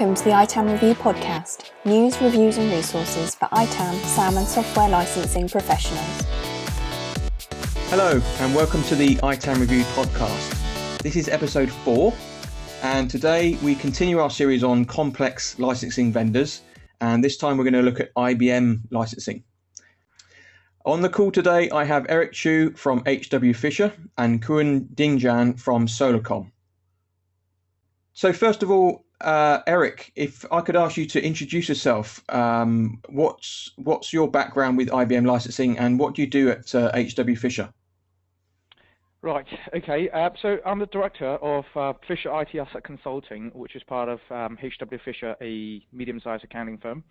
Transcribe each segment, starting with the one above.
Welcome to the ITAM Review Podcast, news, reviews and resources for ITAM, SAM and software licensing professionals. Hello and welcome to the ITAM Review Podcast. This is episode 4 and today we continue our series on complex licensing vendors, and this time we're going to look at IBM licensing. On the call today I have Eric Chiu from HW Fisher and Koen Dingjan from Solacom. So first of all, Eric, if I could ask you to introduce yourself, what's your background with IBM licensing and what do you do at HW Fisher? Right, okay, so I'm the director of Fisher IT Asset Consulting, which is part of HW Fisher, a medium-sized accounting firm.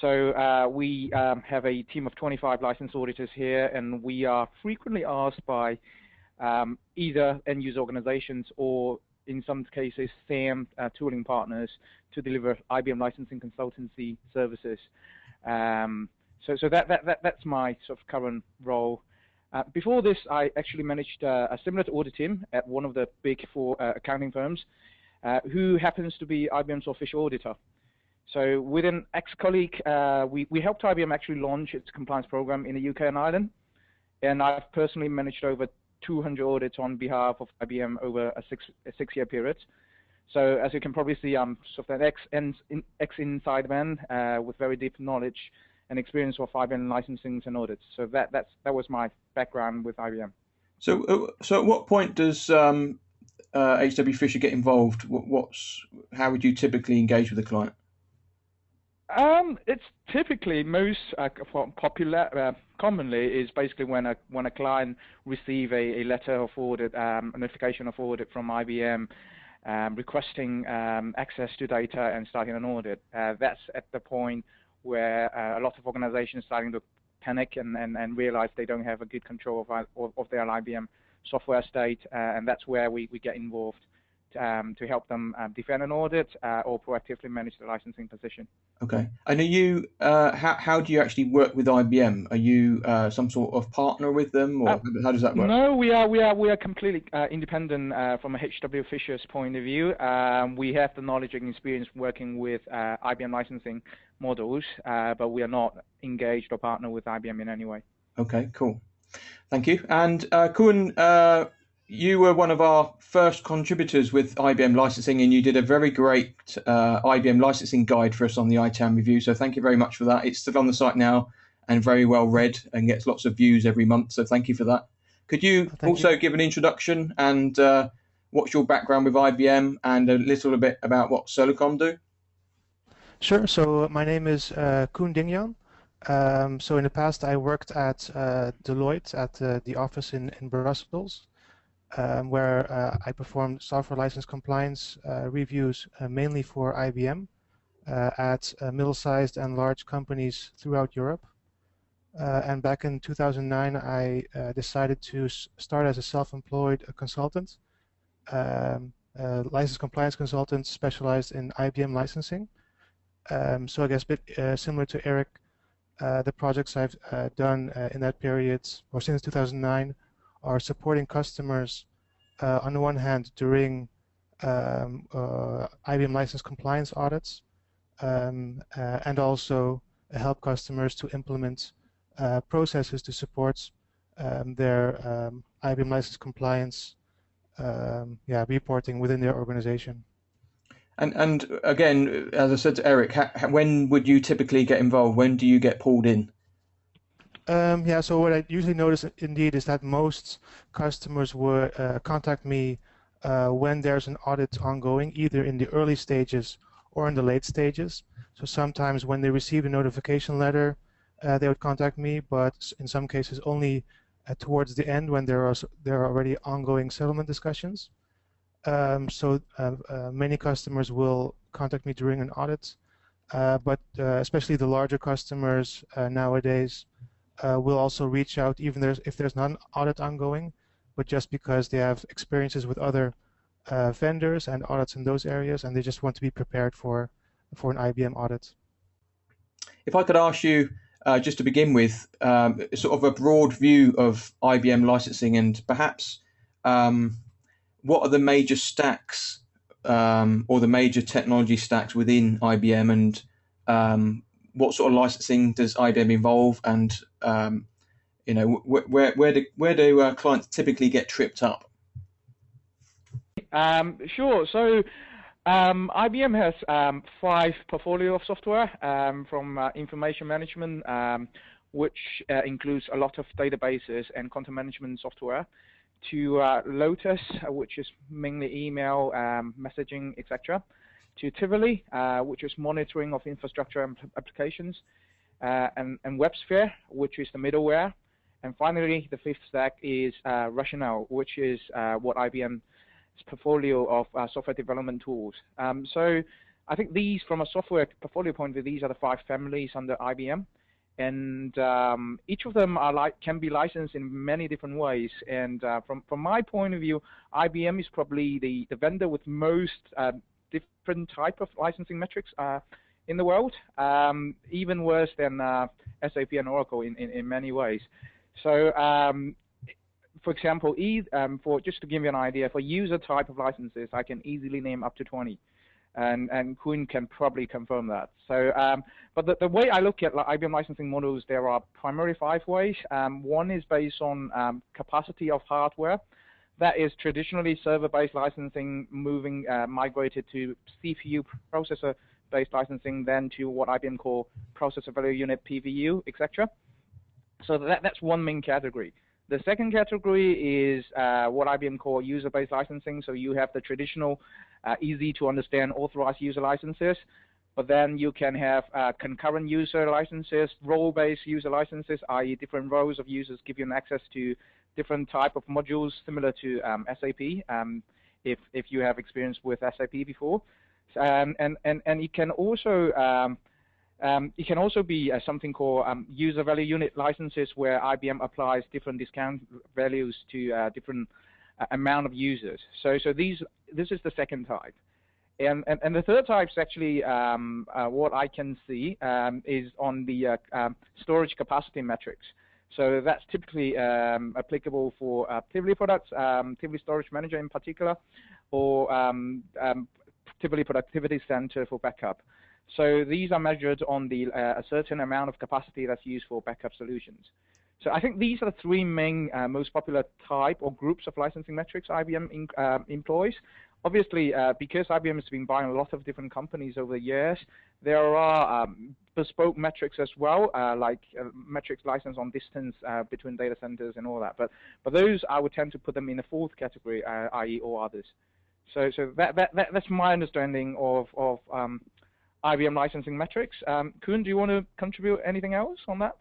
So we have a team of 25 licensed auditors here, and we are frequently asked by either end-user organizations or in some cases, SAM tooling partners to deliver IBM licensing consultancy services. So that's my sort of current role. Before this, I actually managed a similar audit team at one of the big four accounting firms, who happens to be IBM's official auditor. So with an ex-colleague, we helped IBM actually launch its compliance program in the UK and Ireland, and I've personally managed over 200 audits on behalf of IBM over a six-year period. So as you can probably see, I'm sort of an ex-inside man with very deep knowledge and experience of IBM licensing and audits. So that was my background with IBM. So at what point does HW Fisher get involved? How would you typically engage with a client? It's typically most commonly is basically when a client receive a letter of audit, a notification of audit from IBM, requesting access to data and starting an audit. That's at the point where a lot of organizations starting to panic and realize they don't have a good control of their IBM software estate, and that's where we get involved. To help them defend an audit or proactively manage the licensing position. Okay. And are you, how do you actually work with IBM? Are you some sort of partner with them, or how does that work? No, we are completely independent from a HW Fisher's point of view. We have the knowledge and experience working with IBM licensing models, but we are not engaged or partnered with IBM in any way. Okay, cool. Thank you. And Koen, you were one of our first contributors with IBM licensing, and you did a very great IBM licensing guide for us on the ITAM Review. So thank you very much for that. It's still on the site now and very well read and gets lots of views every month. So thank you for that. Could you also give an introduction and what's your background with IBM and a little bit about what Solacom do? Sure. So my name is Koen Dingjan. So in the past, I worked at Deloitte at the office in Brussels. Where I performed software license compliance reviews mainly for IBM at middle-sized and large companies throughout Europe. And back in 2009, I decided to start as a self-employed consultant, license compliance consultant specialized in IBM licensing. So I guess a bit similar to Eric, the projects I've done in that period, or since 2009, are supporting customers on the one hand during IBM license compliance audits and also help customers to implement processes to support their IBM license compliance reporting within their organization. And again, as I said to Eric, when would you typically get involved? When do you get pulled in? So what I usually notice indeed is that most customers would contact me when there's an audit ongoing, either in the early stages or in the late stages. So sometimes when they receive a notification letter, they would contact me, but in some cases only towards the end when there are already ongoing settlement discussions. So many customers will contact me during an audit, but especially the larger customers nowadays, will also reach out even if there's not an audit ongoing, but just because they have experiences with other vendors and audits in those areas, and they just want to be prepared for an IBM audit. If I could ask you, just to begin with, sort of a broad view of IBM licensing and perhaps what are the major stacks or the major technology stacks within IBM, and what sort of licensing does IBM involve, and you know, where do clients typically get tripped up? Sure. So IBM has 5 portfolio of software, from information management, which includes a lot of databases and content management software, to Lotus, which is mainly email, messaging, etc., to Tivoli, which is monitoring of infrastructure and applications, and WebSphere, which is the middleware. And finally, the 5th stack is Rational, which is what IBM's portfolio of software development tools. So I think these, from a software portfolio point of view, these are the 5 families under IBM. And each of them are can be licensed in many different ways. And from my point of view, IBM is probably the vendor with most different type of licensing metrics in the world, even worse than SAP and Oracle in many ways. So, for example, for just to give you an idea, for user type of licenses, I can easily name up to 20. And Koen can probably confirm that. So, but the way I look at IBM licensing models, there are primarily 5 ways. One is based on capacity of hardware. That is traditionally server-based licensing, migrated to CPU processor-based licensing, then to what IBM call processor value unit, PVU, etc. So that's one main category. The second category is what IBM call user-based licensing. So you have the traditional, easy to understand authorized user licenses, but then you can have concurrent user licenses, role-based user licenses, i.e. different roles of users give you access to different type of modules, similar to SAP, if you have experience with SAP before. And it can also be something called user value unit licenses, where IBM applies different discount values to different amount of users. So this is the second type, and the third type is actually what I can see is on the storage capacity metrics. So that's typically applicable for Tivoli products, Tivoli Storage Manager in particular, or Tivoli Productivity Center for backup. So these are measured on the a certain amount of capacity that's used for backup solutions. So I think these are the 3 main most popular type or groups of licensing metrics IBM employs. Obviously, because IBM has been buying a lot of different companies over the years, there are bespoke metrics as well, like metrics licensed on distance between data centers and all that. But those, I would tend to put them in the 4th category, i.e. all others. So that's my understanding of IBM licensing metrics. Koen, do you want to contribute anything else on that?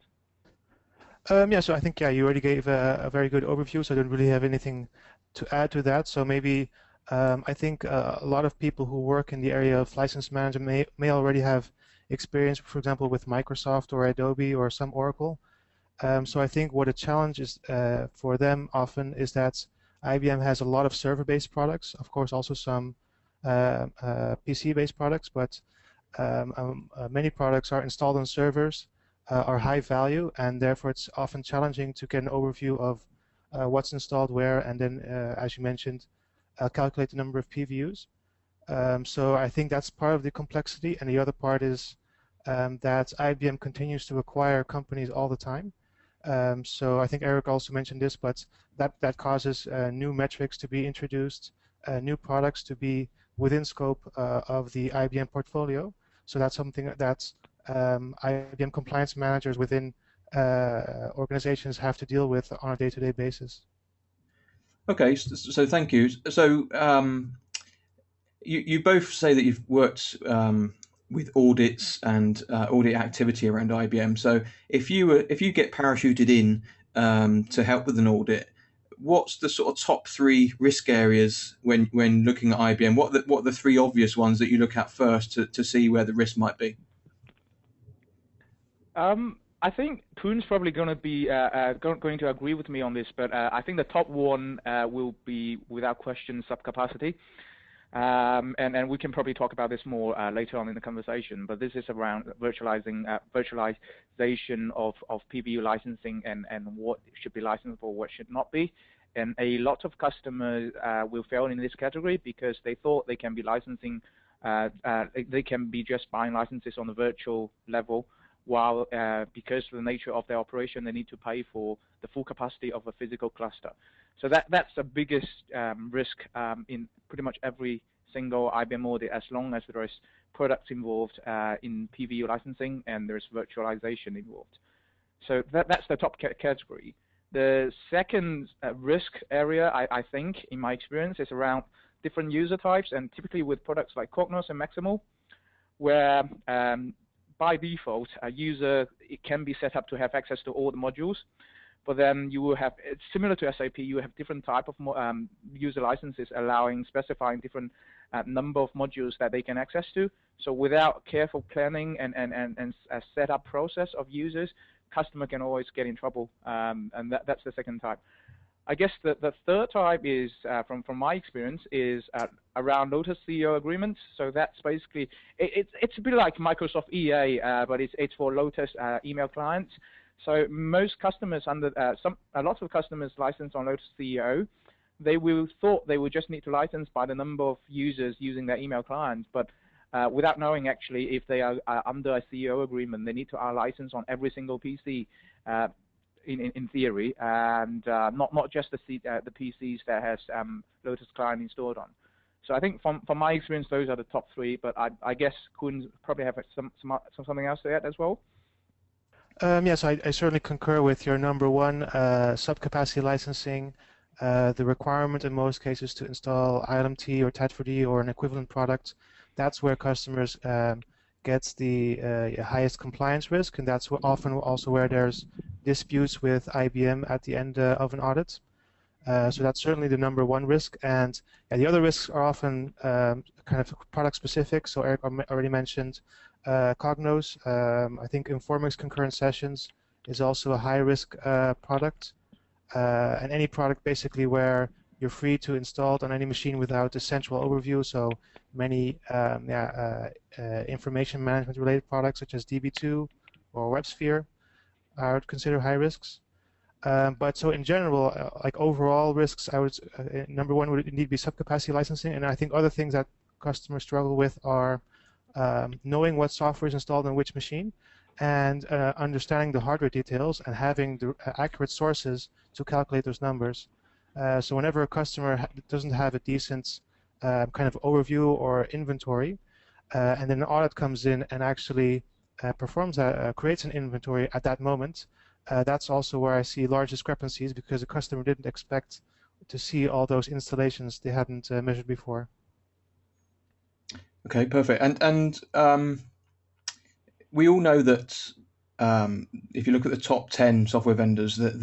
Yeah, so I think you already gave a very good overview, so I don't really have anything to add to that. So maybe I think a lot of people who work in the area of license management may already have experience, for example, with Microsoft or Adobe or some Oracle. So I think what a challenge is for them often is that IBM has a lot of server-based products, of course also some PC-based products, but many products are installed on servers, are high value, and therefore it's often challenging to get an overview of what's installed where, and then, as you mentioned, calculate the number of PVUs. So I think that's part of the complexity, and the other part is that IBM continues to acquire companies all the time. So I think Eric also mentioned this, but that causes new metrics to be introduced, new products to be within scope of the IBM portfolio. So that's something that's IBM compliance managers within organizations have to deal with on a day-to-day basis. Okay, so thank you. So you both say that you've worked with audits and audit activity around IBM. So if you get parachuted in to help with an audit, what's the sort of top 3 risk areas when looking at IBM? What are the 3 obvious ones that you look at first to see where the risk might be? I think Koen's probably going to be going to agree with me on this, but I think the top one will be, without question, subcapacity, and we can probably talk about this more later on in the conversation. But this is around virtualization of PVU licensing and what should be licensable, what should not be, And a lot of customers will fail in this category because they thought they can be licensing, they can be just buying licenses on the virtual level, while because of the nature of their operation, they need to pay for the full capacity of a physical cluster. So that's the biggest risk in pretty much every single IBM audit, as long as there is products involved in PVU licensing and there is virtualization involved. So that's the top category. The second risk area, I think, in my experience, is around different user types, and typically with products like Cognos and Maximo, where by default, a user, it can be set up to have access to all the modules, but then you will have, it's similar to SAP, you have different type of user licenses allowing, specifying different number of modules that they can access to. So without careful planning and a setup process of users, customer can always get in trouble, and that's the second type. I guess the third type is, from my experience, is around Lotus CEO agreements. So that's basically, it's a bit like Microsoft EA, but it's for Lotus email clients. So most customers under, a lot of customers license on Lotus CEO. They will thought they would just need to license by the number of users using their email clients, but without knowing actually if they are under a CEO agreement, they need to license on every single PC in theory, and not just the PCs that has Lotus Client installed on. So I think from my experience, those are the top three. But I guess Koen probably have something else to add as well. Yes, I certainly concur with your number one subcapacity licensing. The requirement in most cases to install ILMT or TAT4D or an equivalent product. That's where customers get the highest compliance risk, and that's often also where there's disputes with IBM at the end of an audit. So that's certainly the number one risk, and the other risks are often kind of product-specific. So Eric already mentioned Cognos. I think Informix Concurrent Sessions is also a high-risk product, and any product basically where you're free to install it on any machine without a central overview. So many information management related products such as DB2 or WebSphere I would consider high risks. But so in general, like overall risks, I would number one would indeed be subcapacity licensing, and I think other things that customers struggle with are knowing what software is installed on which machine, and understanding the hardware details and having the accurate sources to calculate those numbers. So whenever a customer doesn't have a decent kind of overview or inventory, and then an audit comes in and actually creates an inventory at that moment, that's also where I see large discrepancies, because the customer didn't expect to see all those installations they hadn't measured before. Okay, perfect. And we all know that if you look at the top 10 software vendors, that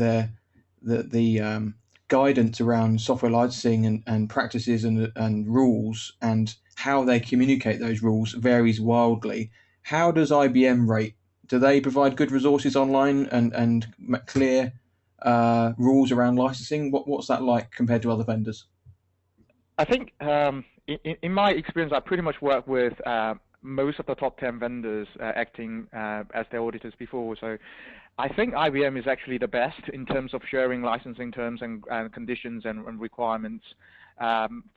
the guidance around software licensing and practices and rules and how they communicate those rules varies wildly. How does IBM rate? Do they provide good resources online and clear rules around licensing? What's that like compared to other vendors? I think in my experience, I pretty much work with most of the top 10 vendors acting as their auditors before. So I think IBM is actually the best in terms of sharing licensing terms and conditions and requirements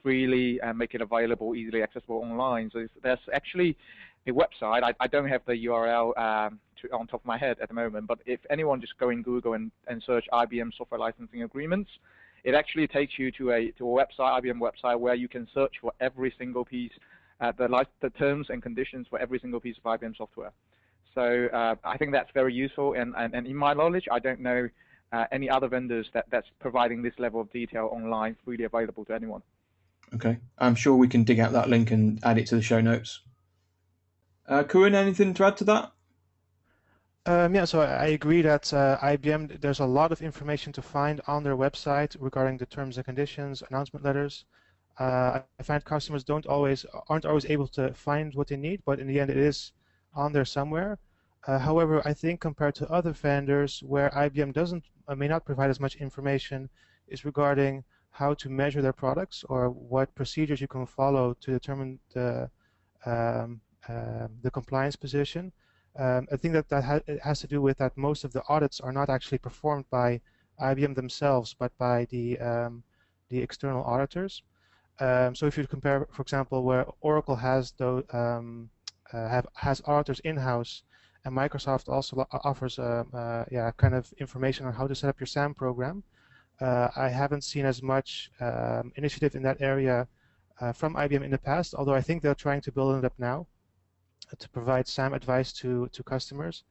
freely, and make it available, easily accessible online. So there's actually a website. I don't have the URL on top of my head at the moment, but if anyone just go in Google and search IBM software licensing agreements, it actually takes you to a website, IBM website, where you can search for every single piece, the terms and conditions for every single piece of IBM software. So I think that's very useful, and in my knowledge, I don't know any other vendors that's providing this level of detail online freely available to anyone. Okay, I'm sure we can dig out that link and add it to the show notes. Koen, anything to add to that? Yeah, so I agree that IBM, there's a lot of information to find on their website regarding the terms and conditions, announcement letters. I find customers aren't always able to find what they need, but in the end it is on there somewhere. However, I think compared to other vendors where IBM may not provide as much information is regarding how to measure their products or what procedures you can follow to determine the compliance position. I think that it has to do with that most of the audits are not actually performed by IBM themselves, but by the external auditors. So if you compare, for example, where Oracle has auditors in-house, and Microsoft also offers kind of information on how to set up your SAM program. I haven't seen as much initiative in that area from IBM in the past, although I think they're trying to build it up now to provide SAM advice to customers.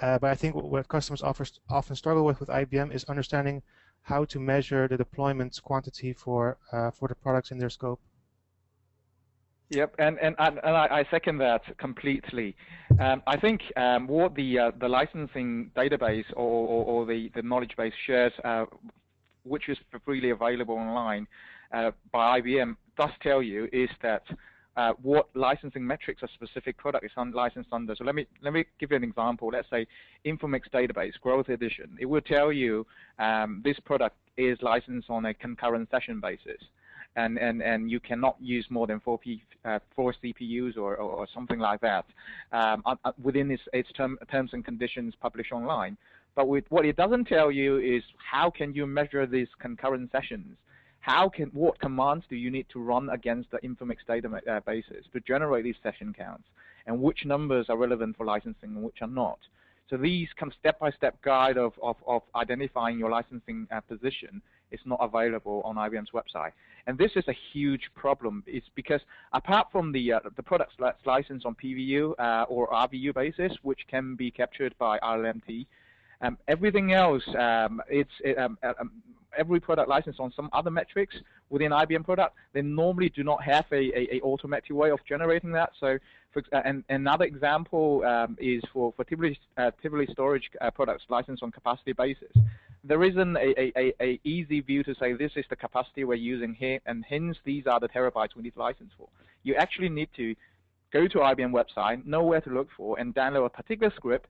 But I think what customers often struggle with IBM is understanding how to measure the deployment quantity for the products in their scope. Yep, and I second that completely. I think what the licensing database or the knowledge base shares, which is freely available online by IBM, does tell you is that what licensing metrics a specific product is licensed under. So let me give you an example. Let's say Informix database, growth edition. It will tell you this product is licensed on a concurrent session basis. And you cannot use more than four CPUs or something like that within its terms and conditions published online. But what it doesn't tell you is how can you measure these concurrent sessions? What commands do you need to run against the Informix databases to generate these session counts? And which numbers are relevant for licensing and which are not? So these come step-by-step guide of identifying your licensing position is not available on IBM's website. And this is a huge problem. It's because apart from the products that's licensed on PVU or RVU basis, which can be captured by RLMT, everything else, every product licensed on some other metrics within IBM product, they normally do not have a automatic way of generating that. So, another example is for Tivoli storage products licensed on capacity basis. There isn't a easy view to say this is the capacity we're using here, and hence these are the terabytes we need to license for. You actually need to go to IBM website, know where to look for, and download a particular script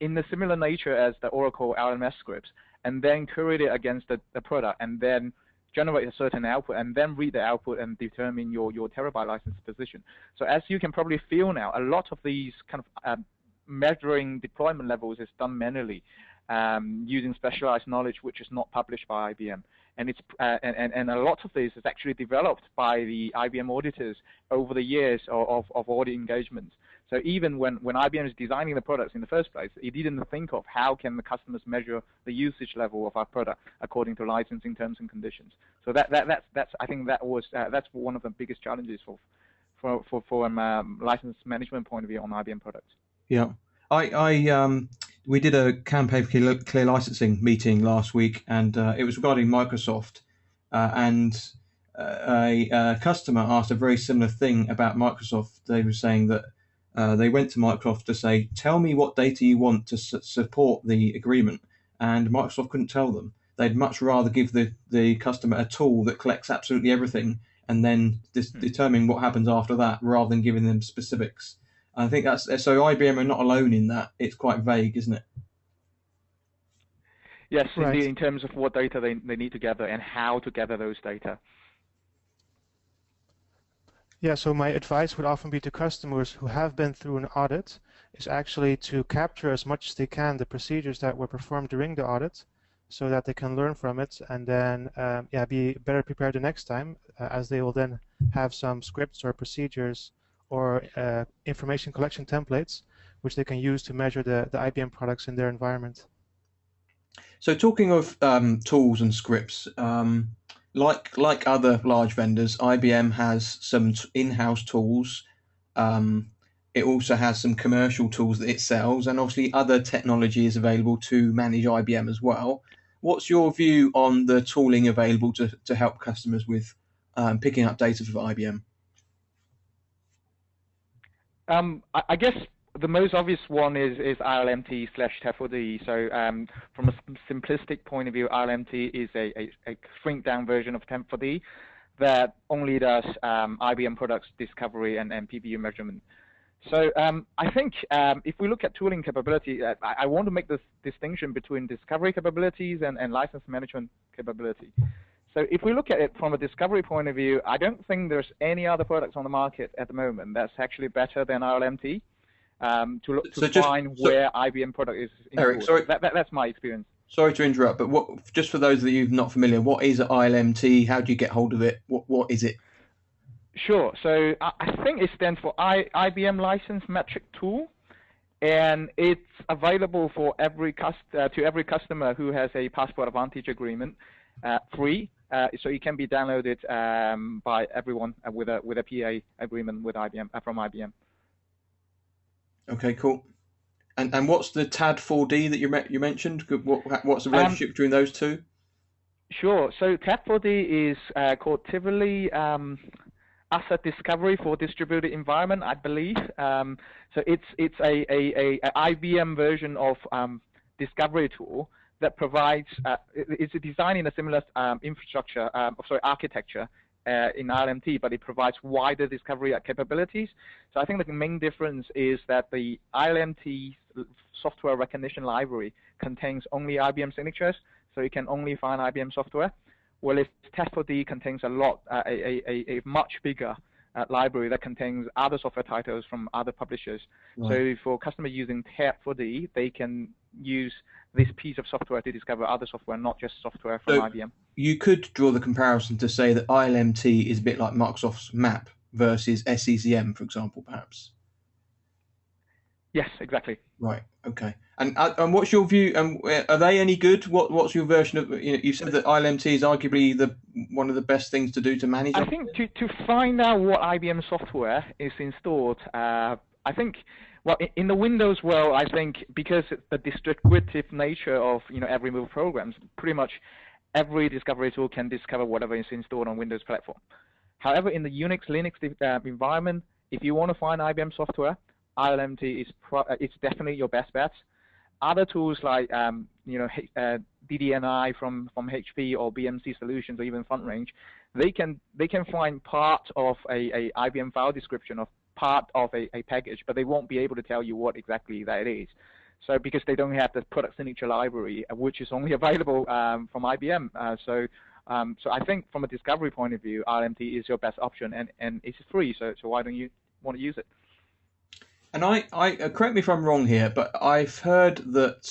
in the similar nature as the Oracle LMS scripts, and then curate it against the product, and then generate a certain output, and then read the output and determine your terabyte license position. So as you can probably feel now, a lot of these kind of measuring deployment levels is done manually using specialized knowledge which is not published by IBM. And it's and a lot of this is actually developed by the IBM auditors over the years of audit engagements. So even when IBM is designing the products in the first place, it didn't think of how can the customers measure the usage level of our product according to licensing terms and conditions. So that's I think that's one of the biggest challenges for license management point of view on IBM products. Yeah, we did a campaign for clear licensing meeting last week, and it was regarding Microsoft, and a customer asked a very similar thing about Microsoft. They were saying that they went to Microsoft to say, tell me what data you want to support the agreement, and Microsoft couldn't tell them. They'd much rather give the customer a tool that collects absolutely everything and then determine what happens after that rather than giving them specifics. I think that's so. IBM are not alone in that. It's quite vague, isn't it? Yes, right. Indeed, in terms of what data they need to gather and how to gather those data. Yeah. So my advice would often be to customers who have been through an audit is actually to capture as much as they can the procedures that were performed during the audit, so that they can learn from it and then be better prepared the next time, as they will then have some scripts or procedures or information collection templates which they can use to measure the IBM products in their environment. So talking of tools and scripts, like other large vendors, IBM has some in-house tools. It also has some commercial tools that it sells, and obviously other technology is available to manage IBM as well. What's your view on the tooling available to help customers with picking up data for IBM? I guess the most obvious one is RLMT/Tivoli. So from a simplistic point of view, RLMT is a shrink-down version of Tivoli that only does IBM products discovery and PVU measurement. So I think if we look at tooling capability, I want to make this distinction between discovery capabilities and license management capability. So if we look at it from a discovery point of view, I don't think there's any other products on the market at the moment that's actually better than RLMT to find where IBM product is. Eric, sorry, that's my experience. Sorry to interrupt, but what, just for those that you're not familiar, what is ILMT? How do you get hold of it? What is it? Sure. So I think it stands for IBM License Metric Tool, and it's available for every customer who has a Passport Advantage agreement, free. So it can be downloaded by everyone with a PA agreement with IBM from IBM. Okay, cool. And what's the TAD4D that you mentioned? What's the relationship between those two? Sure. So TAD4D is called Tivoli Asset Discovery for Distributed Environment, I believe. So it's a IBM version of Discovery Tool that provides it's designed in a similar architecture in RLMT, but it provides wider discovery capabilities. So I think the main difference is that the ILMT software recognition library contains only IBM signatures, so you can only find IBM software. Whereas TAD4D contains a much bigger library that contains other software titles from other publishers. Right. So for customers using TAD4D, they can use this piece of software to discover other software, not just software from IBM. You could draw the comparison to say that ILMT is a bit like Microsoft's MAP versus SCCM, for example, perhaps. Yes, exactly. Right. Okay. And what's your view? Are they any good? What's your version of? You said that ILMT is arguably one of the best things to do to manage. I think to find out what IBM software is installed. I think. Well, in the Windows world, I think because the distributive nature of every move programs, pretty much every discovery tool can discover whatever is installed on Windows platform. However, in the Unix, Linux environment, if you want to find IBM software, ILMT is definitely your best bet. Other tools like DDNI from HP or BMC Solutions or even FrontRange, they can find part of a IBM file description of part of a package, but they won't be able to tell you what exactly that is. So because they don't have the product signature library, which is only available from IBM. So I think from a discovery point of view, RLMT is your best option, and it's free. So why don't you want to use it? And I correct me if I'm wrong here, but I've heard that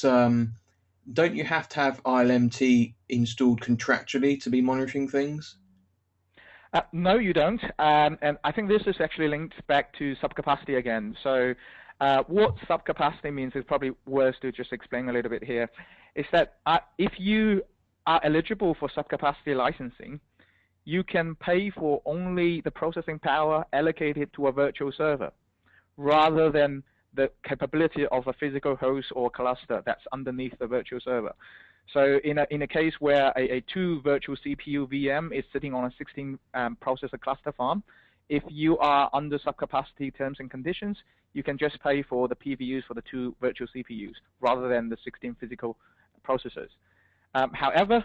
don't you have to have ILMT installed contractually to be monitoring things? No, you don't. And I think this is actually linked back to subcapacity again. So what subcapacity means is probably worth to just explain a little bit here. Is that if you are eligible for subcapacity licensing, you can pay for only the processing power allocated to a virtual server rather than the capability of a physical host or cluster that's underneath the virtual server. So in a case where a two virtual CPU VM is sitting on a 16 processor cluster farm, if you are under subcapacity terms and conditions, you can just pay for the PVUs for the two virtual CPUs rather than the 16 physical processors. However,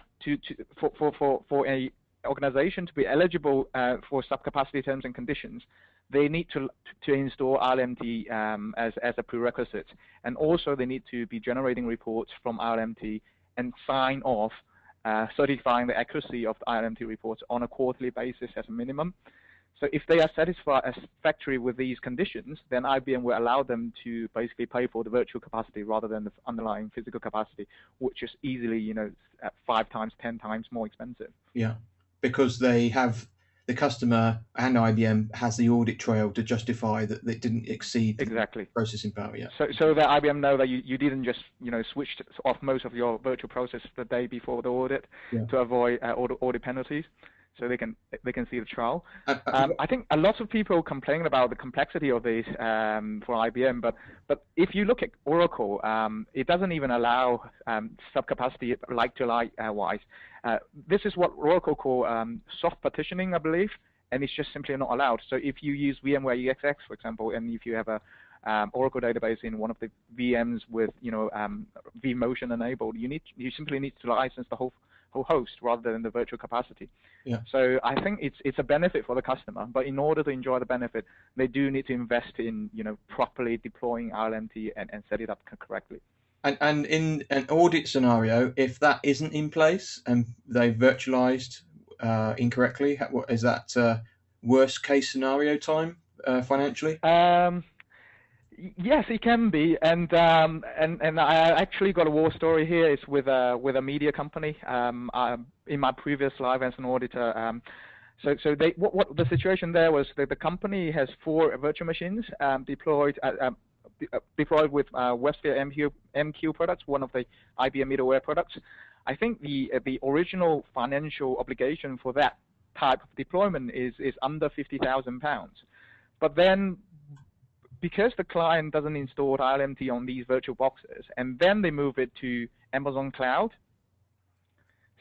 for an organization to be eligible for subcapacity terms and conditions, they need to install RLMT as a prerequisite, and also they need to be generating reports from RLMT and sign off, certifying the accuracy of the ILMT reports on a quarterly basis as a minimum. So if they are satisfactory with these conditions, then IBM will allow them to basically pay for the virtual capacity rather than the underlying physical capacity, which is easily, 5 times, 10 times more expensive. Yeah, because they have the customer and IBM has the audit trail to justify that it didn't exceed exactly processing power. Yeah. So that IBM know that you didn't just switch off most of your virtual process the day before the audit to avoid audit penalties. So they can see the trial. I think a lot of people complain about the complexity of these for IBM, but if you look at Oracle, it doesn't even allow subcapacity like-to-like wise. This is what Oracle call soft partitioning, I believe, and it's just simply not allowed. So if you use VMware ESX, for example, and if you have a Oracle database in one of the VMs with vMotion enabled, you simply need to license the whole host rather than the virtual capacity. Yeah. So I think it's a benefit for the customer, but in order to enjoy the benefit, they do need to invest in properly deploying RLMT and set it up correctly. And in an audit scenario, if that isn't in place and they virtualized incorrectly, is that worst case scenario time financially? Yes, it can be, and I actually got a war story here. It's with a media company. In my previous life as an auditor, so they what the situation there was that the company has 4 virtual machines deployed with WebSphere MQ products, one of the IBM middleware products. I think the original financial obligation for that type of deployment is under £50,000, but then, because the client doesn't install ILMT on these virtual boxes, and then they move it to Amazon Cloud.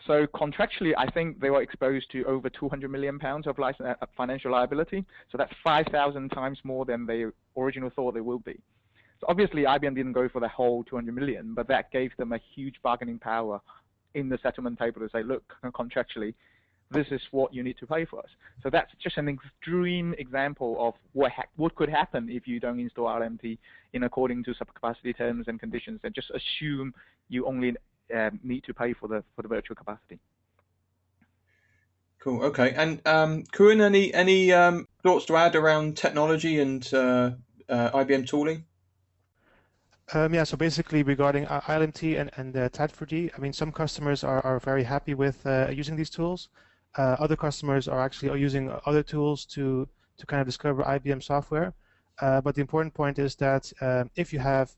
So contractually, I think they were exposed to over £200 million of financial liability. So that's 5,000 times more than they originally thought they will be. So obviously, IBM didn't go for the whole 200 million, but that gave them a huge bargaining power in the settlement table to say, look, contractually, this is what you need to pay for us. So that's just an extreme example of what could happen if you don't install RLMT in according to subcapacity terms and conditions, and just assume you only need to pay for the virtual capacity. Cool. Okay. And Koen, any thoughts to add around technology and IBM tooling? Yeah, so basically regarding ILMT and TAD4D, I mean, some customers are very happy with using these tools. Other customers are actually using other tools to kind of discover IBM software. But the important point is that if you have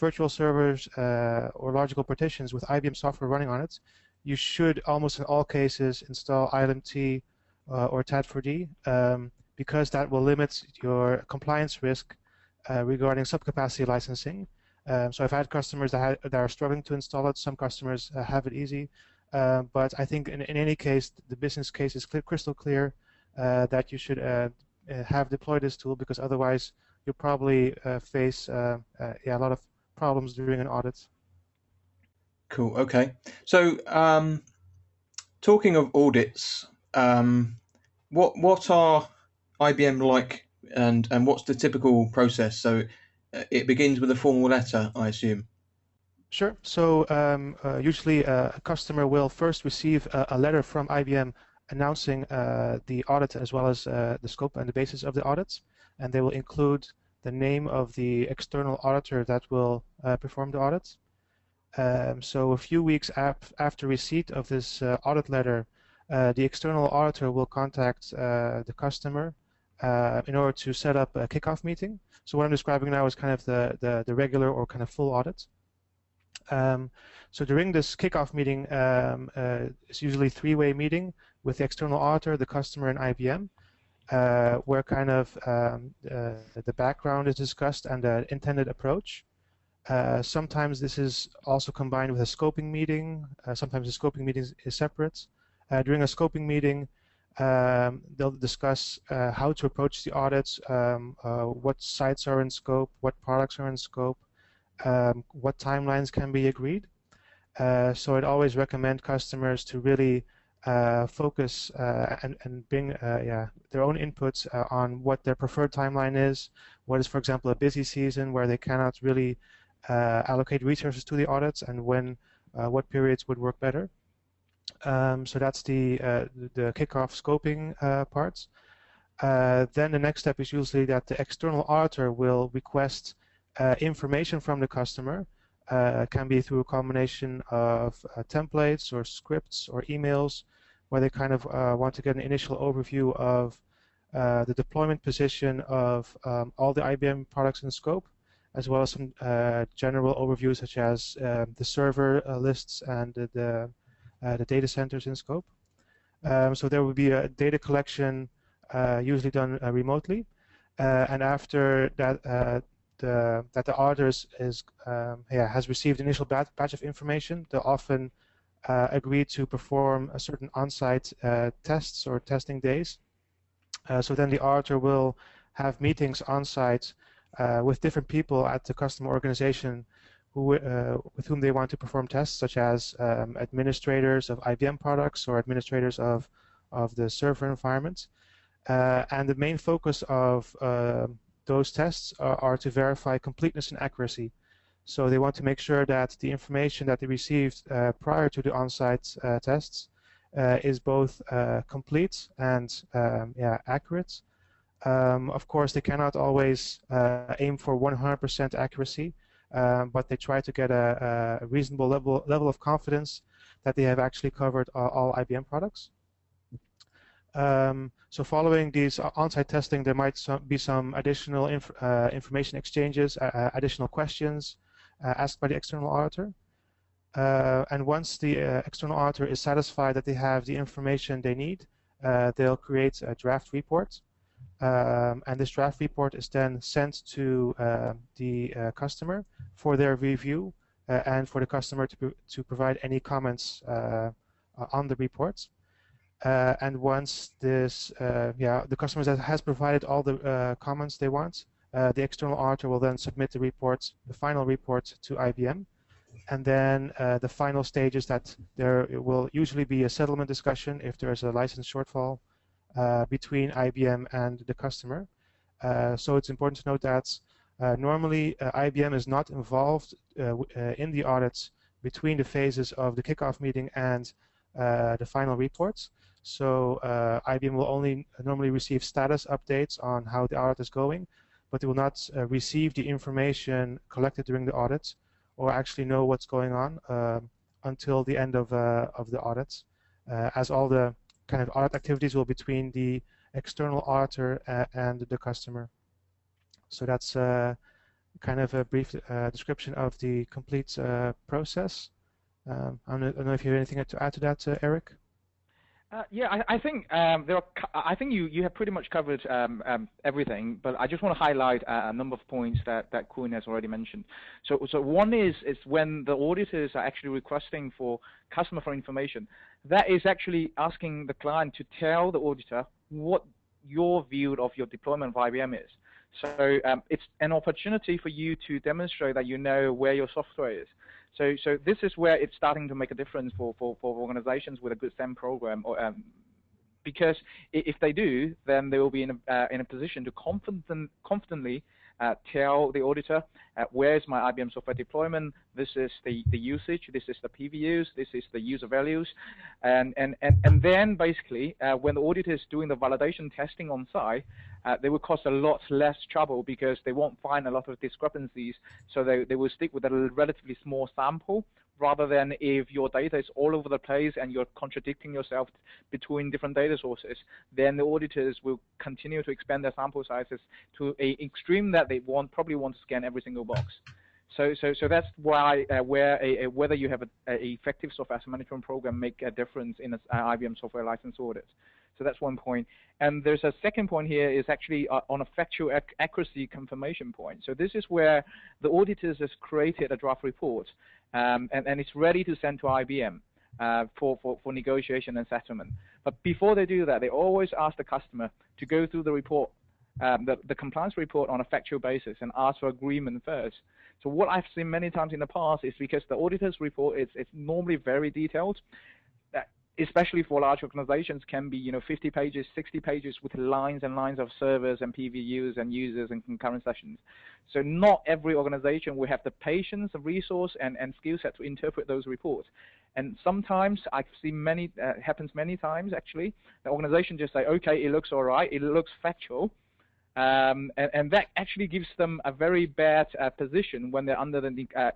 virtual servers or logical partitions with IBM software running on it, you should almost in all cases install ILMT or TAD4D because that will limit your compliance risk regarding subcapacity licensing. So I've had customers that are struggling to install it. Some customers have it easy. But I think in any case, the business case is crystal clear that you should have deployed this tool, because otherwise you'll probably face a lot of problems during an audit. Cool, okay. So talking of audits, what are IBM like, and what's the typical process? So it begins with a formal letter, I assume. Sure. So usually a customer will first receive a letter from IBM announcing the audit, as well as the scope and the basis of the audits, and they will include the name of the external auditor that will perform the audit. So a few weeks after receipt of this audit letter, the external auditor will contact the customer in order to set up a kickoff meeting. So what I'm describing now is kind of the regular or kind of full audit. So during this kickoff meeting, it's usually a three-way meeting with the external auditor, the customer, and IBM, where kind of the background is discussed and the intended approach. Sometimes this is also combined with a scoping meeting. Sometimes the scoping meeting is separate. During a scoping meeting, they'll discuss how to approach the audits, what sites are in scope, what products are in scope, what timelines can be agreed. So I'd always recommend customers to really focus and bring their own inputs on what their preferred timeline is, what is, for example, a busy season where they cannot really allocate resources to the audits, and when what periods would work better. So that's the kickoff scoping parts. Then the next step is usually that the external auditor will request information from the customer. It can be through a combination of templates or scripts or emails, where they kind of want to get an initial overview of the deployment position of all the IBM products in scope, as well as some general overviews such as the server lists and the data centers in scope. So there will be a data collection usually done remotely, and after that, the auditor has received initial batch of information, they'll often agree to perform a certain on-site tests or testing days. So then the auditor will have meetings on-site with different people at the customer organization with whom they want to perform tests, such as administrators of IBM products or administrators of the server environments. And the main focus of those tests are to verify completeness and accuracy. So they want to make sure that the information that they received prior to the on-site tests is both complete and accurate. Of course, they cannot always aim for 100% accuracy, but they try to get a reasonable level of confidence that they have actually covered all IBM products. So following these on-site testing, there might be some additional information exchanges, additional questions asked by the external auditor. And once the external auditor is satisfied that they have the information they need, they'll create a draft report. And this draft report is then sent to the customer for their review and for the customer to provide any comments on the reports. And once this, the customer has provided all the comments they want, the external auditor will then submit the reports, the final report, to IBM. And then the final stage is that there will usually be a settlement discussion if there is a license shortfall between IBM and the customer. So it's important to note that normally IBM is not involved in the audits between the phases of the kickoff meeting and the final reports. So IBM will only normally receive status updates on how the audit is going, but they will not receive the information collected during the audit or actually know what's going on until the end of the audit, as all the kind of audit activities will be between the external auditor and the customer. So that's kind of a brief description of the complete process. I don't know if you have anything to add to that, Eric. I think I think you have pretty much covered everything, but I just want to highlight a number of points that Koen has already mentioned. So one is when the auditors are actually requesting for customer for information, that is actually asking the client to tell the auditor what your view of your deployment of IBM is. So it's an opportunity for you to demonstrate that you know where your software is. So this is where it's starting to make a difference for organizations with a good SAM program, or, because if they do, then they will be in a position to confidently tell the auditor, where is my IBM software deployment? This is the usage. This is the PVUs. This is the user values, and then basically when the auditor is doing the validation testing on site, they will cause a lot less trouble because they won't find a lot of discrepancies. So they will stick with a relatively small sample, rather than if your data is all over the place and you're contradicting yourself between different data sources, then the auditors will continue to expand their sample sizes to an extreme that they probably want to scan every single box. So that's why whether you have an effective software asset management program make a difference in an IBM software license audit. So that's one point. And there's a second point here is actually on a factual accuracy confirmation point. So this is where the auditors has created a draft report, and it's ready to send to IBM for negotiation and settlement. But before they do that, they always ask the customer to go through the report, the compliance report on a factual basis and ask for agreement first. So what I've seen many times in the past is because the auditor's report is normally very detailed, especially for large organizations, can be 50 pages, 60 pages with lines and lines of servers and PVUs and users and concurrent sessions. So not every organization will have the patience, the resource, and skill set to interpret those reports. And sometimes I've seen happens many times actually. The organization just say, okay, it looks all right, it looks factual, and that actually gives them a very bad position when they're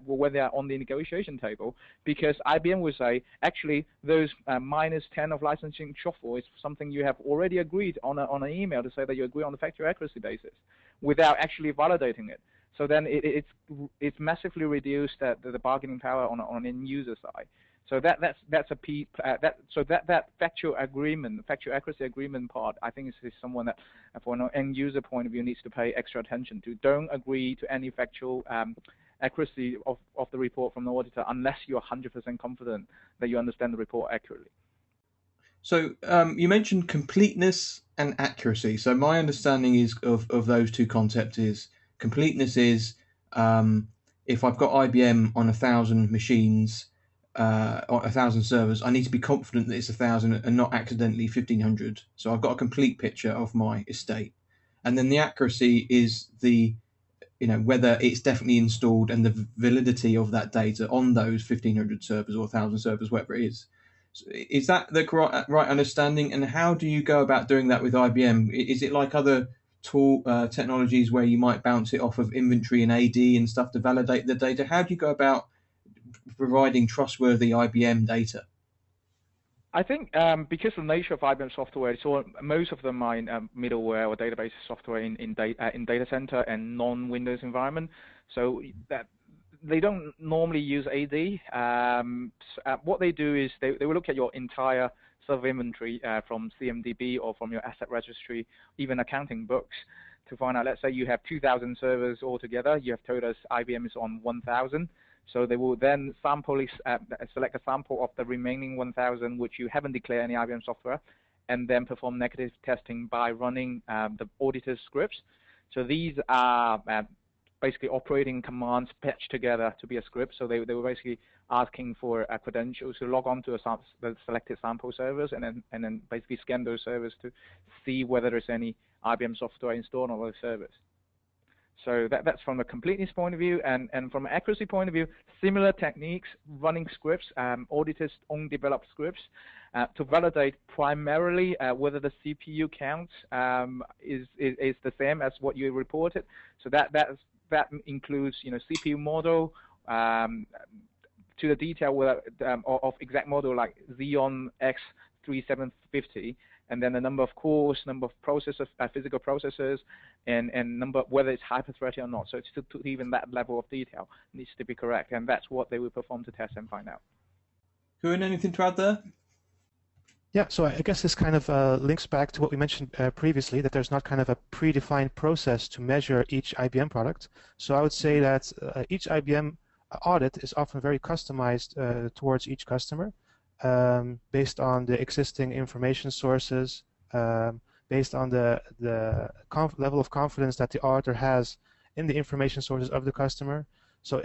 when they're on the negotiation table, because IBM will say, actually, those -10 of licensing shortfall is something you have already agreed on an email to say that you agree on the factual accuracy basis, without actually validating it. So then it's massively reduced the bargaining power on end user side. So that factual accuracy agreement part, I think is someone that, from an end user point of view, needs to pay extra attention to. Don't agree to any factual accuracy of the report from the auditor unless you're 100% confident that you understand the report accurately. So you mentioned completeness and accuracy. So my understanding is of those two concepts is completeness is if I've got IBM on 1,000 machines. On 1,000 servers, I need to be confident that it's 1,000 and not accidentally 1,500. So I've got a complete picture of my estate. And then the accuracy is the, whether it's definitely installed and the validity of that data on those 1,500 servers or 1,000 servers, whatever it is. So is that the right understanding? And how do you go about doing that with IBM? Is it like other technologies where you might bounce it off of inventory and AD and stuff to validate the data? How do you go about providing trustworthy IBM data? I think because the nature of IBM software, so most of them are in middleware or database software in data center and non-Windows environment, so that they don't normally use AD. What they do is they will look at your entire server inventory from CMDB or from your asset registry, even accounting books, to find out, let's say you have 2,000 servers altogether. You have told us IBM is on 1,000. So they will then select a sample of the remaining 1,000 which you haven't declared any IBM software, and then perform negative testing by running the auditor scripts. So these are basically operating commands patched together to be a script. So they were basically asking for credentials to log on to the selected sample servers, and then basically scan those servers to see whether there's any IBM software installed on those servers. So that's from a completeness point of view, and from an accuracy point of view, similar techniques, running scripts, auditors' own developed scripts, to validate primarily whether the CPU count is the same as what you reported. So that includes, you know, CPU model to the detail whether, of exact model like Xeon X3750. And then the number of cores, number of processors, physical processors, and number whether it's hyper-threaded or not. So it's to even that level of detail needs to be correct, and that's what they will perform to test and find out. Koen, anything to add there? Yeah, so I guess this kind of links back to what we mentioned previously, that there's not kind of a predefined process to measure each IBM product. So I would say that each IBM audit is often very customized towards each customer. Based on the existing information sources, based on the level of confidence that the auditor has in the information sources of the customer. So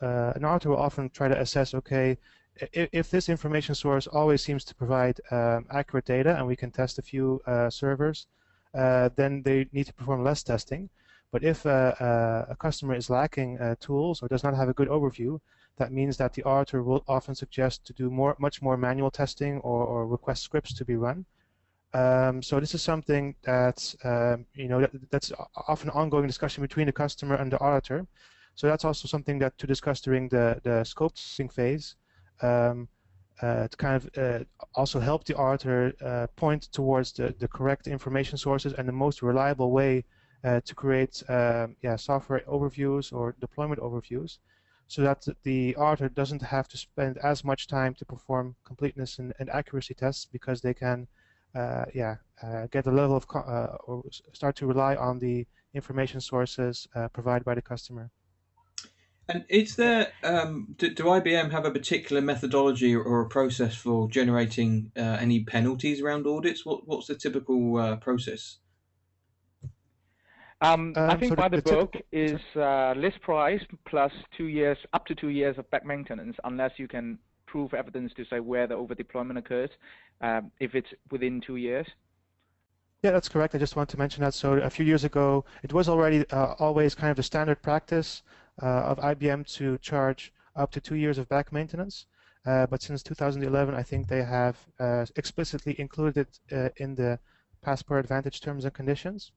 an auditor will often try to assess, okay, if this information source always seems to provide accurate data and we can test a few servers, then they need to perform less testing. But if a customer is lacking tools or does not have a good overview, that means that the auditor will often suggest to do much more manual testing or request scripts to be run. So this is something that's you know, that's often an ongoing discussion between the customer and the auditor. So that's also something that to discuss during the scoping phase to kind of also help the auditor point towards the correct information sources and the most reliable way to create software overviews or deployment overviews, so that the auditor doesn't have to spend as much time to perform completeness and accuracy tests, because they can get a level of or start to rely on the information sources provided by the customer. And is there, do IBM have a particular methodology or a process for generating any penalties around audits? What's the typical process? I think so by the book is list price plus 2 years, up to 2 years of back maintenance, unless you can prove evidence to say where the overdeployment occurs, if it's within 2 years. Yeah, that's correct. I just want to mention that. So a few years ago, it was already always kind of the standard practice of IBM to charge up to 2 years of back maintenance. But since 2011, I think they have explicitly included it in the Passport Advantage terms and conditions.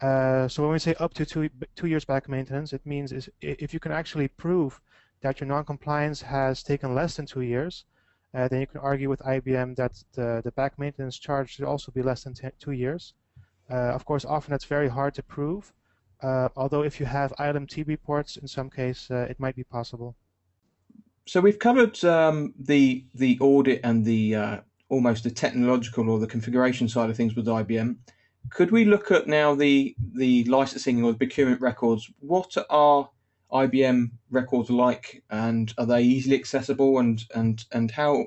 So when we say up to two years back maintenance, it means is if you can actually prove that your non-compliance has taken less than 2 years, then you can argue with IBM that the back maintenance charge should also be less than 2 years. Of course, often that's very hard to prove, although if you have ILMT reports, in some case, it might be possible. So we've covered the audit and the almost the technological or the configuration side of things with IBM. Could we look at now the licensing or the procurement records? What are IBM records like, and are they easily accessible? And how?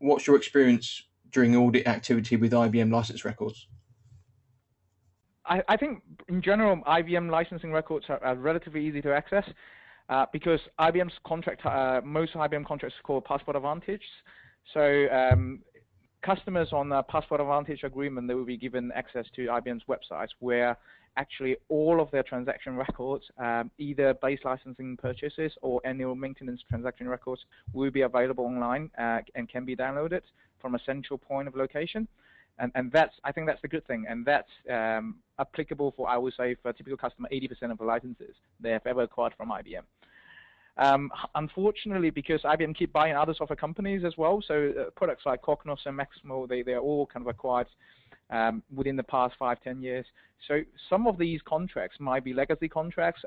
What's your experience during audit activity with IBM license records? I think in general, IBM licensing records are relatively easy to access because IBM's contract, most IBM contracts are called Passport Advantage, so. Customers on the Passport Advantage agreement, they will be given access to IBM's websites, where actually all of their transaction records, either base licensing purchases or annual maintenance transaction records, will be available online and can be downloaded from a central point of location. And that's, I think that's the good thing, and that's applicable for, I would say, for a typical customer, 80% of the licenses they have ever acquired from IBM. Unfortunately, because IBM keep buying other software companies as well, so products like Cognos and Maximo, they are all kind of acquired within the past 5-10 years. So some of these contracts might be legacy contracts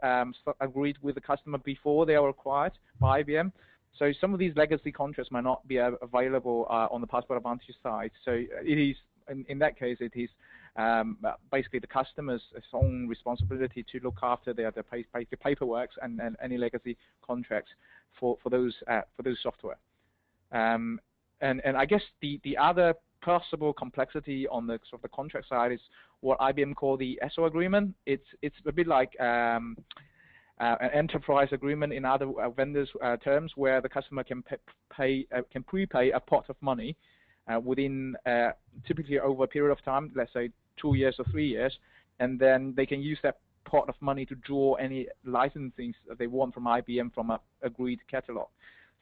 agreed with the customer before they are acquired by IBM. So some of these legacy contracts might not be available on the Passport Advantage side. So it is, in that case, it is basically the customer's own responsibility to look after their paperwork and any legacy contracts for those software. And I guess the other possible complexity on the sort of the contract side is what IBM call the SO agreement. It's a bit like an enterprise agreement in other vendors' terms, where the customer can prepay a pot of money within typically over a period of time, let's say 2 years or 3 years, and then they can use that pot of money to draw any licensing that they want from IBM from an agreed catalog.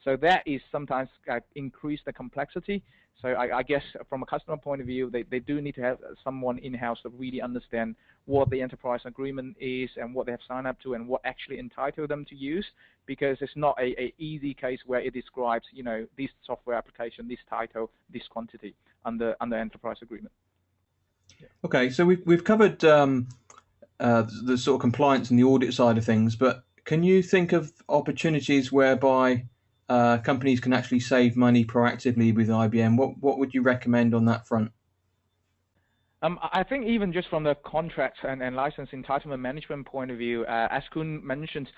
So that is sometimes increase the complexity. So I guess from a customer point of view, they do need to have someone in-house to really understand what the enterprise agreement is and what they have signed up to and what actually entitled them to use, because it's not an easy case where it describes, you know, this software application, this title, this quantity under enterprise agreement. Yeah. Okay, so we've covered the sort of compliance and the audit side of things, but can you think of opportunities whereby companies can actually save money proactively with IBM? What would you recommend on that front? I think even just from the contracts and license entitlement management point of view, as Koen mentioned,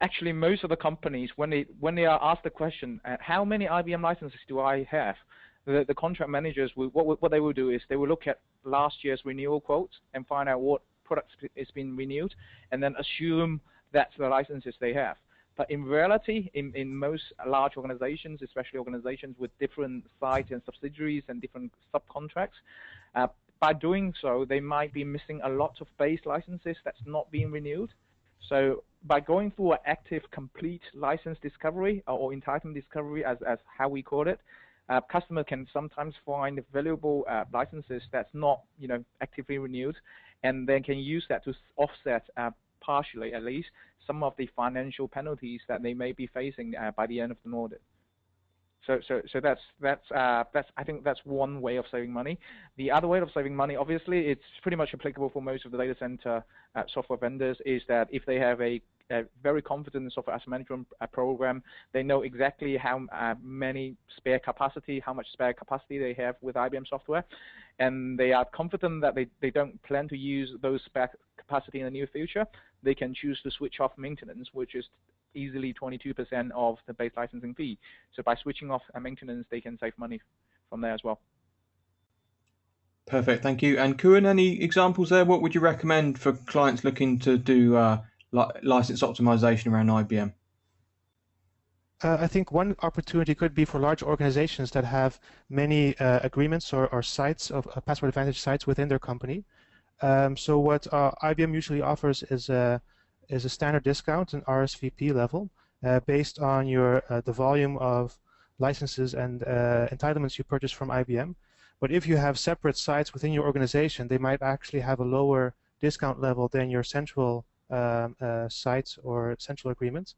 actually most of the companies, when they are asked the question, how many IBM licenses do I have? The contract managers, what they will do is they will look at last year's renewal quotes and find out what products is being renewed, and then assume that's the licenses they have. But in reality, in most large organizations, especially organizations with different sites and subsidiaries and different subcontracts, by doing so, they might be missing a lot of base licenses that's not being renewed. So by going through an active complete license discovery or entitlement discovery, as how we call it, customer can sometimes find valuable licenses that's not, you know, actively renewed, and then can use that to offset partially at least some of the financial penalties that they may be facing by the end of the audit. So that's I think that's one way of saving money. The other way of saving money, obviously, it's pretty much applicable for most of the data center software vendors, is that if they have a very confident software asset management program, they know exactly how how much spare capacity they have with IBM software, and they are confident that they don't plan to use those spare capacity in the near future. They can choose to switch off maintenance, which is easily 22% of the base licensing fee. So by switching off maintenance, they can save money from there as well. Perfect, thank you. And Koen, any examples there? What would you recommend for clients looking to do license optimization around IBM? I think one opportunity could be for large organizations that have many agreements or sites of Passport Advantage sites within their company. So what IBM usually offers is a standard discount, an RSVP level, based on the volume of licenses and entitlements you purchase from IBM. But if you have separate sites within your organization, they might actually have a lower discount level than your central sites or central agreements.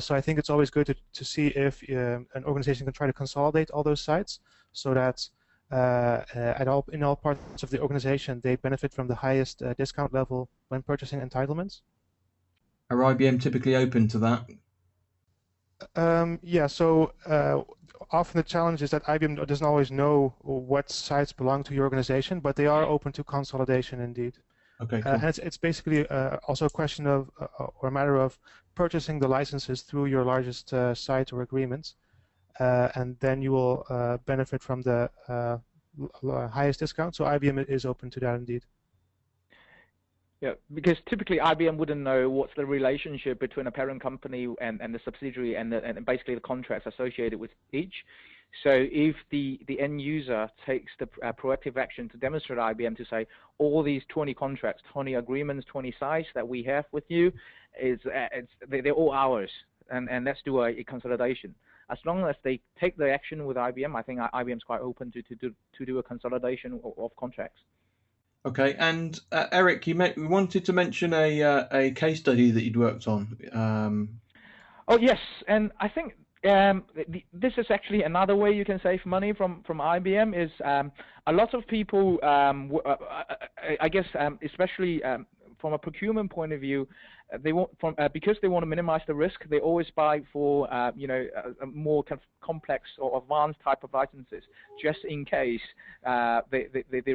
So I think it's always good to see if an organization can try to consolidate all those sites, so that in all parts of the organization they benefit from the highest discount level when purchasing entitlements. Are IBM typically open to that? Yeah, so often the challenge is that IBM doesn't always know what sites belong to your organization, but they are open to consolidation indeed. Okay, cool. And it's basically also a question of, or a matter of, purchasing the licenses through your largest site or agreements, and then you will benefit from the highest discount. So IBM is open to that indeed. Yeah, because typically IBM wouldn't know what's the relationship between a parent company and the subsidiary and basically the contracts associated with each. So if the end user takes the proactive action to demonstrate IBM to say, all these 20 contracts, 20 agreements, 20 sites that we have with you, they're all ours, and let's do a consolidation. as long as they take the action with IBM, I think IBM is quite open to do a consolidation of contracts. Okay, and Eric, you wanted to mention a case study that you'd worked on. Oh yes, and I think this is actually another way you can save money from IBM. Is a lot of people, I guess, especially from a procurement point of view, they want because they want to minimize the risk. They always buy for a more kind of complex or advanced type of licenses, just in case they're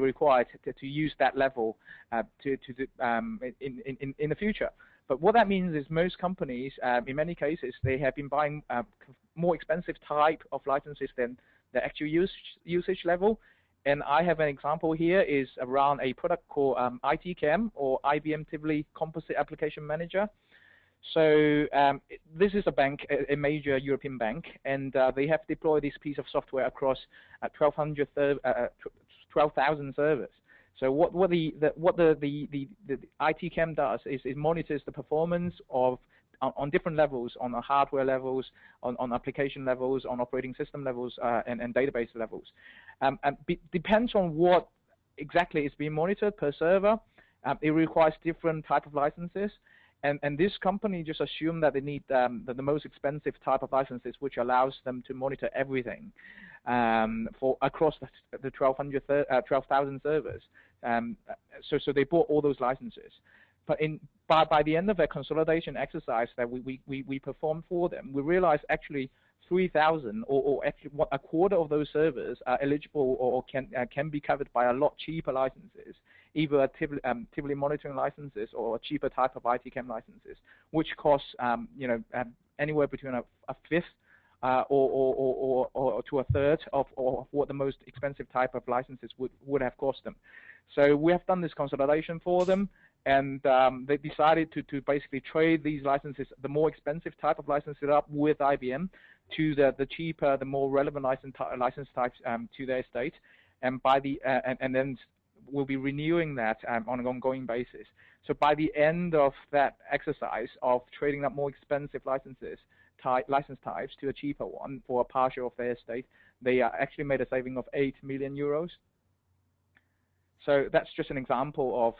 required to use that level in the future. But what that means is most companies, in many cases, they have been buying more expensive type of licenses than the actual usage level. And I have an example here is around a product called ITCAM, or IBM Tivoli Composite Application Manager. So this is a bank, a major European bank, and they have deployed this piece of software across 12,000 servers. So what the ITCAM does is it monitors the performance of on different levels, on hardware levels, on application levels, on operating system levels, and database levels. And depends on what exactly is being monitored per server. It requires different type of licenses, and this company just assumed that they need the most expensive type of licenses, which allows them to monitor everything for across the 12,000 servers. So they bought all those licenses. But by the end of a consolidation exercise that we performed for them, we realized actually 3,000 or actually a quarter of those servers are eligible or can be covered by a lot cheaper licenses, either Tivoli monitoring licenses or a cheaper type of ITCAM licenses, which costs anywhere between a fifth or to a third of what the most expensive type of licenses would have cost them. So we have done this consolidation for them, and they decided to basically trade these licenses, the more expensive type of licenses up with IBM, to the cheaper, the more relevant license types to their estate, and by the and then we'll be renewing that on an ongoing basis. So by the end of that exercise of trading up more expensive license types to a cheaper one for a partial of their estate, they actually made a saving of €8 million. So that's just an example of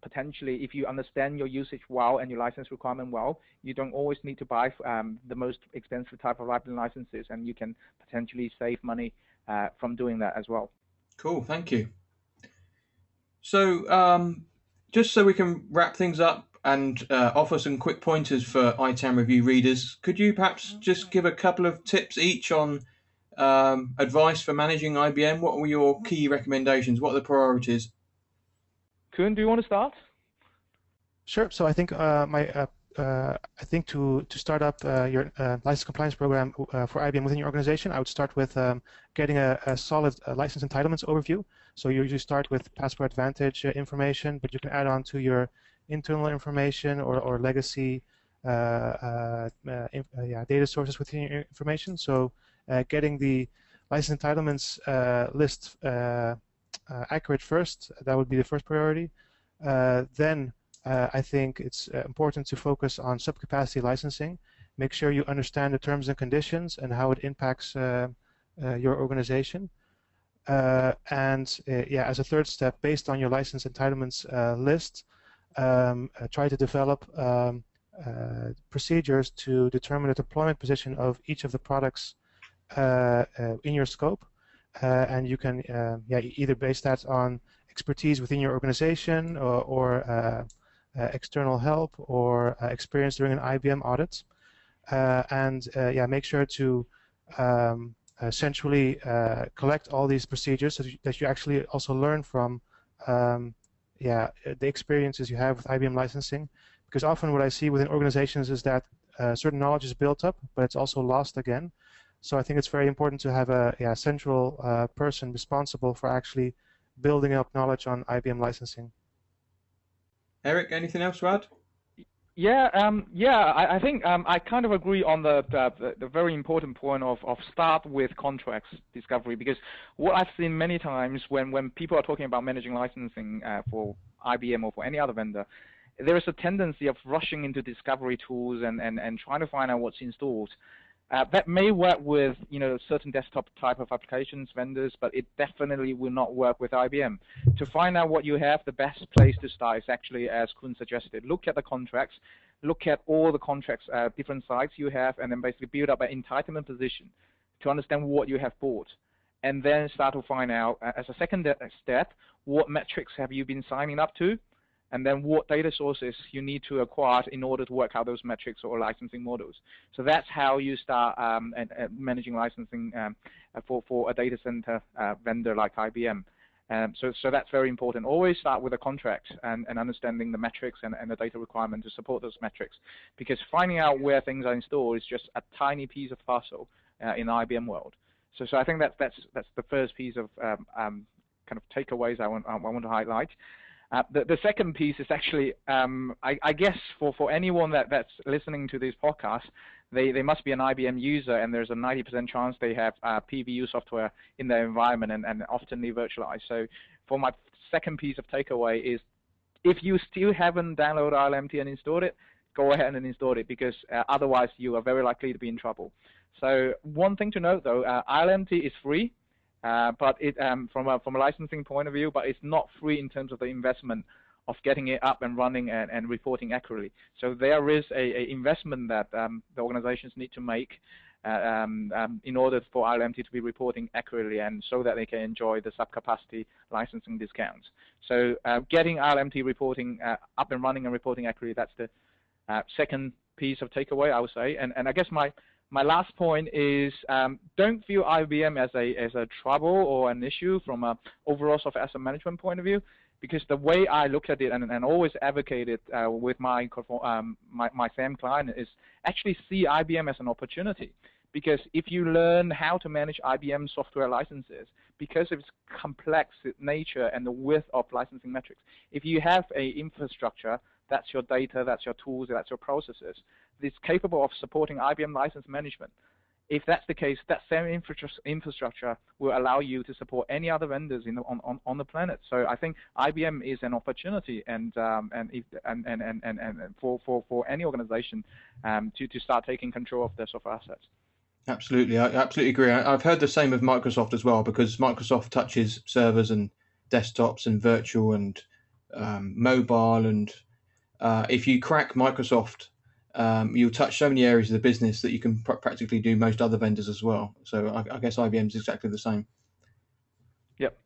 potentially, if you understand your usage well and your license requirement well, you don't always need to buy the most expensive type of licenses, and you can potentially save money from doing that as well. Cool, thank you. So just so we can wrap things up and offer some quick pointers for ITAM Review readers, could you perhaps just give a couple of tips each on advice for managing IBM? What were your key recommendations? What are the priorities? Koen, do you want to start? Sure. So I think I think to start up your license compliance program for IBM within your organization, I would start with getting a solid license entitlements overview. So you usually start with Passport Advantage information, but you can add on to your internal information or legacy data sources within your information. So getting the license entitlements list accurate first, that would be the first priority. Then I think it's important to focus on subcapacity licensing. Make sure you understand the terms and conditions and how it impacts your organization. And as a third step, based on your license entitlements list, try to develop procedures to determine the deployment position of each of the products in your scope, and you can either base that on expertise within your organization or external help or experience during an IBM audit, and make sure to essentially collect all these procedures so that you actually also learn from the experiences you have with IBM licensing, because often what I see within organizations is that certain knowledge is built up, but it's also lost again. So I think it's very important to have a central person responsible for actually building up knowledge on IBM licensing. Eric, anything else to add? Yeah, I think I kind of agree on the very important point of start with contracts discovery, because what I've seen many times when people are talking about managing licensing for IBM or for any other vendor, there is a tendency of rushing into discovery tools and trying to find out what's installed. That may work with, you know, certain desktop type of applications vendors, but it definitely will not work with IBM. To find out what you have, the best place to start is actually, as Koen suggested, look at the contracts, look at all the contracts, different sites you have, and then basically build up an entitlement position to understand what you have bought. And then start to find out, as a second step, what metrics have you been signing up to, and then what data sources you need to acquire in order to work out those metrics or licensing models. So that's how you start managing licensing for a data center vendor like IBM. So that's very important. Always start with a contract and understanding the metrics and the data requirement to support those metrics, because finding out where things are installed is just a tiny piece of puzzle in the IBM world. So I think that's the first piece of kind of takeaways I want to highlight. The second piece is actually, I guess for anyone that's listening to this podcast, they must be an IBM user, and there's a 90% chance they have PVU software in their environment and often virtualized. So for my second piece of takeaway is, if you still haven't downloaded RLMT and installed it, go ahead and install it, because otherwise you are very likely to be in trouble. So one thing to note though, ILMT is free, but it from a licensing point of view, but it's not free in terms of the investment of getting it up and running and reporting accurately. So there is a investment that the organizations need to make in order for ILMT to be reporting accurately, and so that they can enjoy the subcapacity licensing discounts. So getting ILMT reporting up and running and reporting accurately, that's the second piece of takeaway, I would say. And I guess my last point is, don't view IBM as a trouble or an issue from an overall software asset management point of view, because the way I look at it and always advocate it with my SAM client is actually see IBM as an opportunity. Because if you learn how to manage IBM software licenses, because of its complex nature and the width of licensing metrics, if you have an infrastructure, that's your data, that's your tools, that's your processes, it's capable of supporting IBM license management. If that's the case, that same infrastructure will allow you to support any other vendors on the planet. So I think IBM is an opportunity, and for any organization to start taking control of their software assets. Absolutely, I absolutely agree. I've heard the same of Microsoft as well, because Microsoft touches servers and desktops and virtual and mobile, and if you crack Microsoft, you'll touch so many areas of the business that you can practically do most other vendors as well. So I guess IBM is exactly the same. Yep.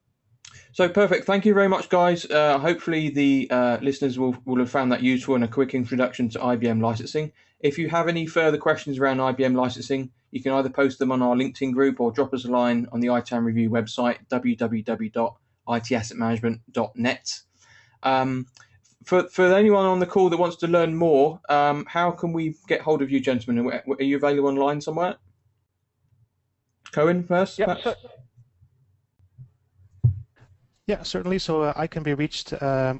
So perfect. Thank you very much, guys. Hopefully the listeners will have found that useful, and a quick introduction to IBM licensing. If you have any further questions around IBM licensing, you can either post them on our LinkedIn group or drop us a line on the ITAM Review website, www.itassetmanagement.net. For anyone on the call that wants to learn more, how can we get hold of you, gentlemen? Are you available online somewhere? Koen first? Yep, yeah, certainly. So I can be reached on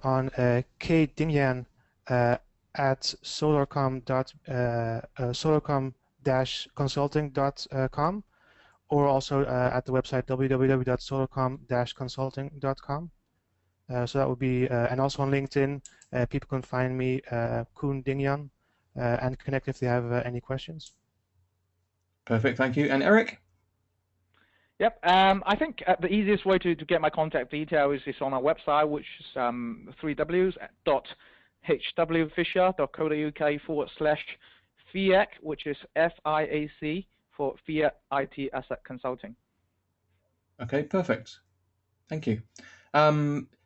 kdingyan at solacom-consulting.com, or also at the website www.solacom-consulting.com. So that would be, and also on LinkedIn, people can find me, Koen Dingjan, and connect if they have any questions. Perfect, thank you. And Eric? Yep, I think the easiest way to get my contact details is on our website, which is 3ws.hwfisher.co.uk/FIAC, which is FIAC for Fisher IT Asset Consulting. Okay, perfect. Thank you.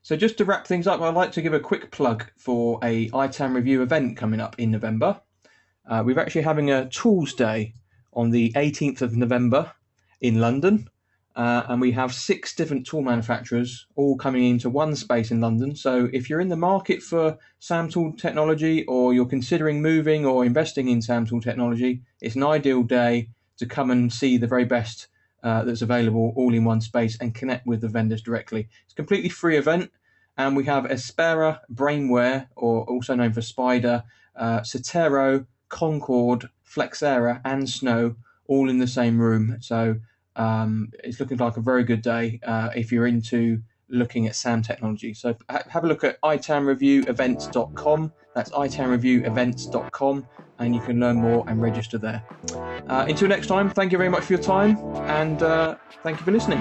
So just to wrap things up, I'd like to give a quick plug for a ITAM Review event coming up in November. We're actually having a Tools Day on the 18th of November in London, and we have 6 different tool manufacturers all coming into one space in London. So if you're in the market for SAM tool technology, or you're considering moving or investing in SAM tool technology, it's an ideal day to come and see the very best that's available all in one space and connect with the vendors directly. It's a completely free event, and we have Espera, Brainware, or also known for Spider, Sotero, Concord, Flexera and Snow all in the same room. So it's looking like a very good day if you're into looking at SAM technology. So have a look at itamreviewevents.com. That's itamreviewevents.com, and you can learn more and register there. Until next time, thank you very much for your time, and thank you for listening.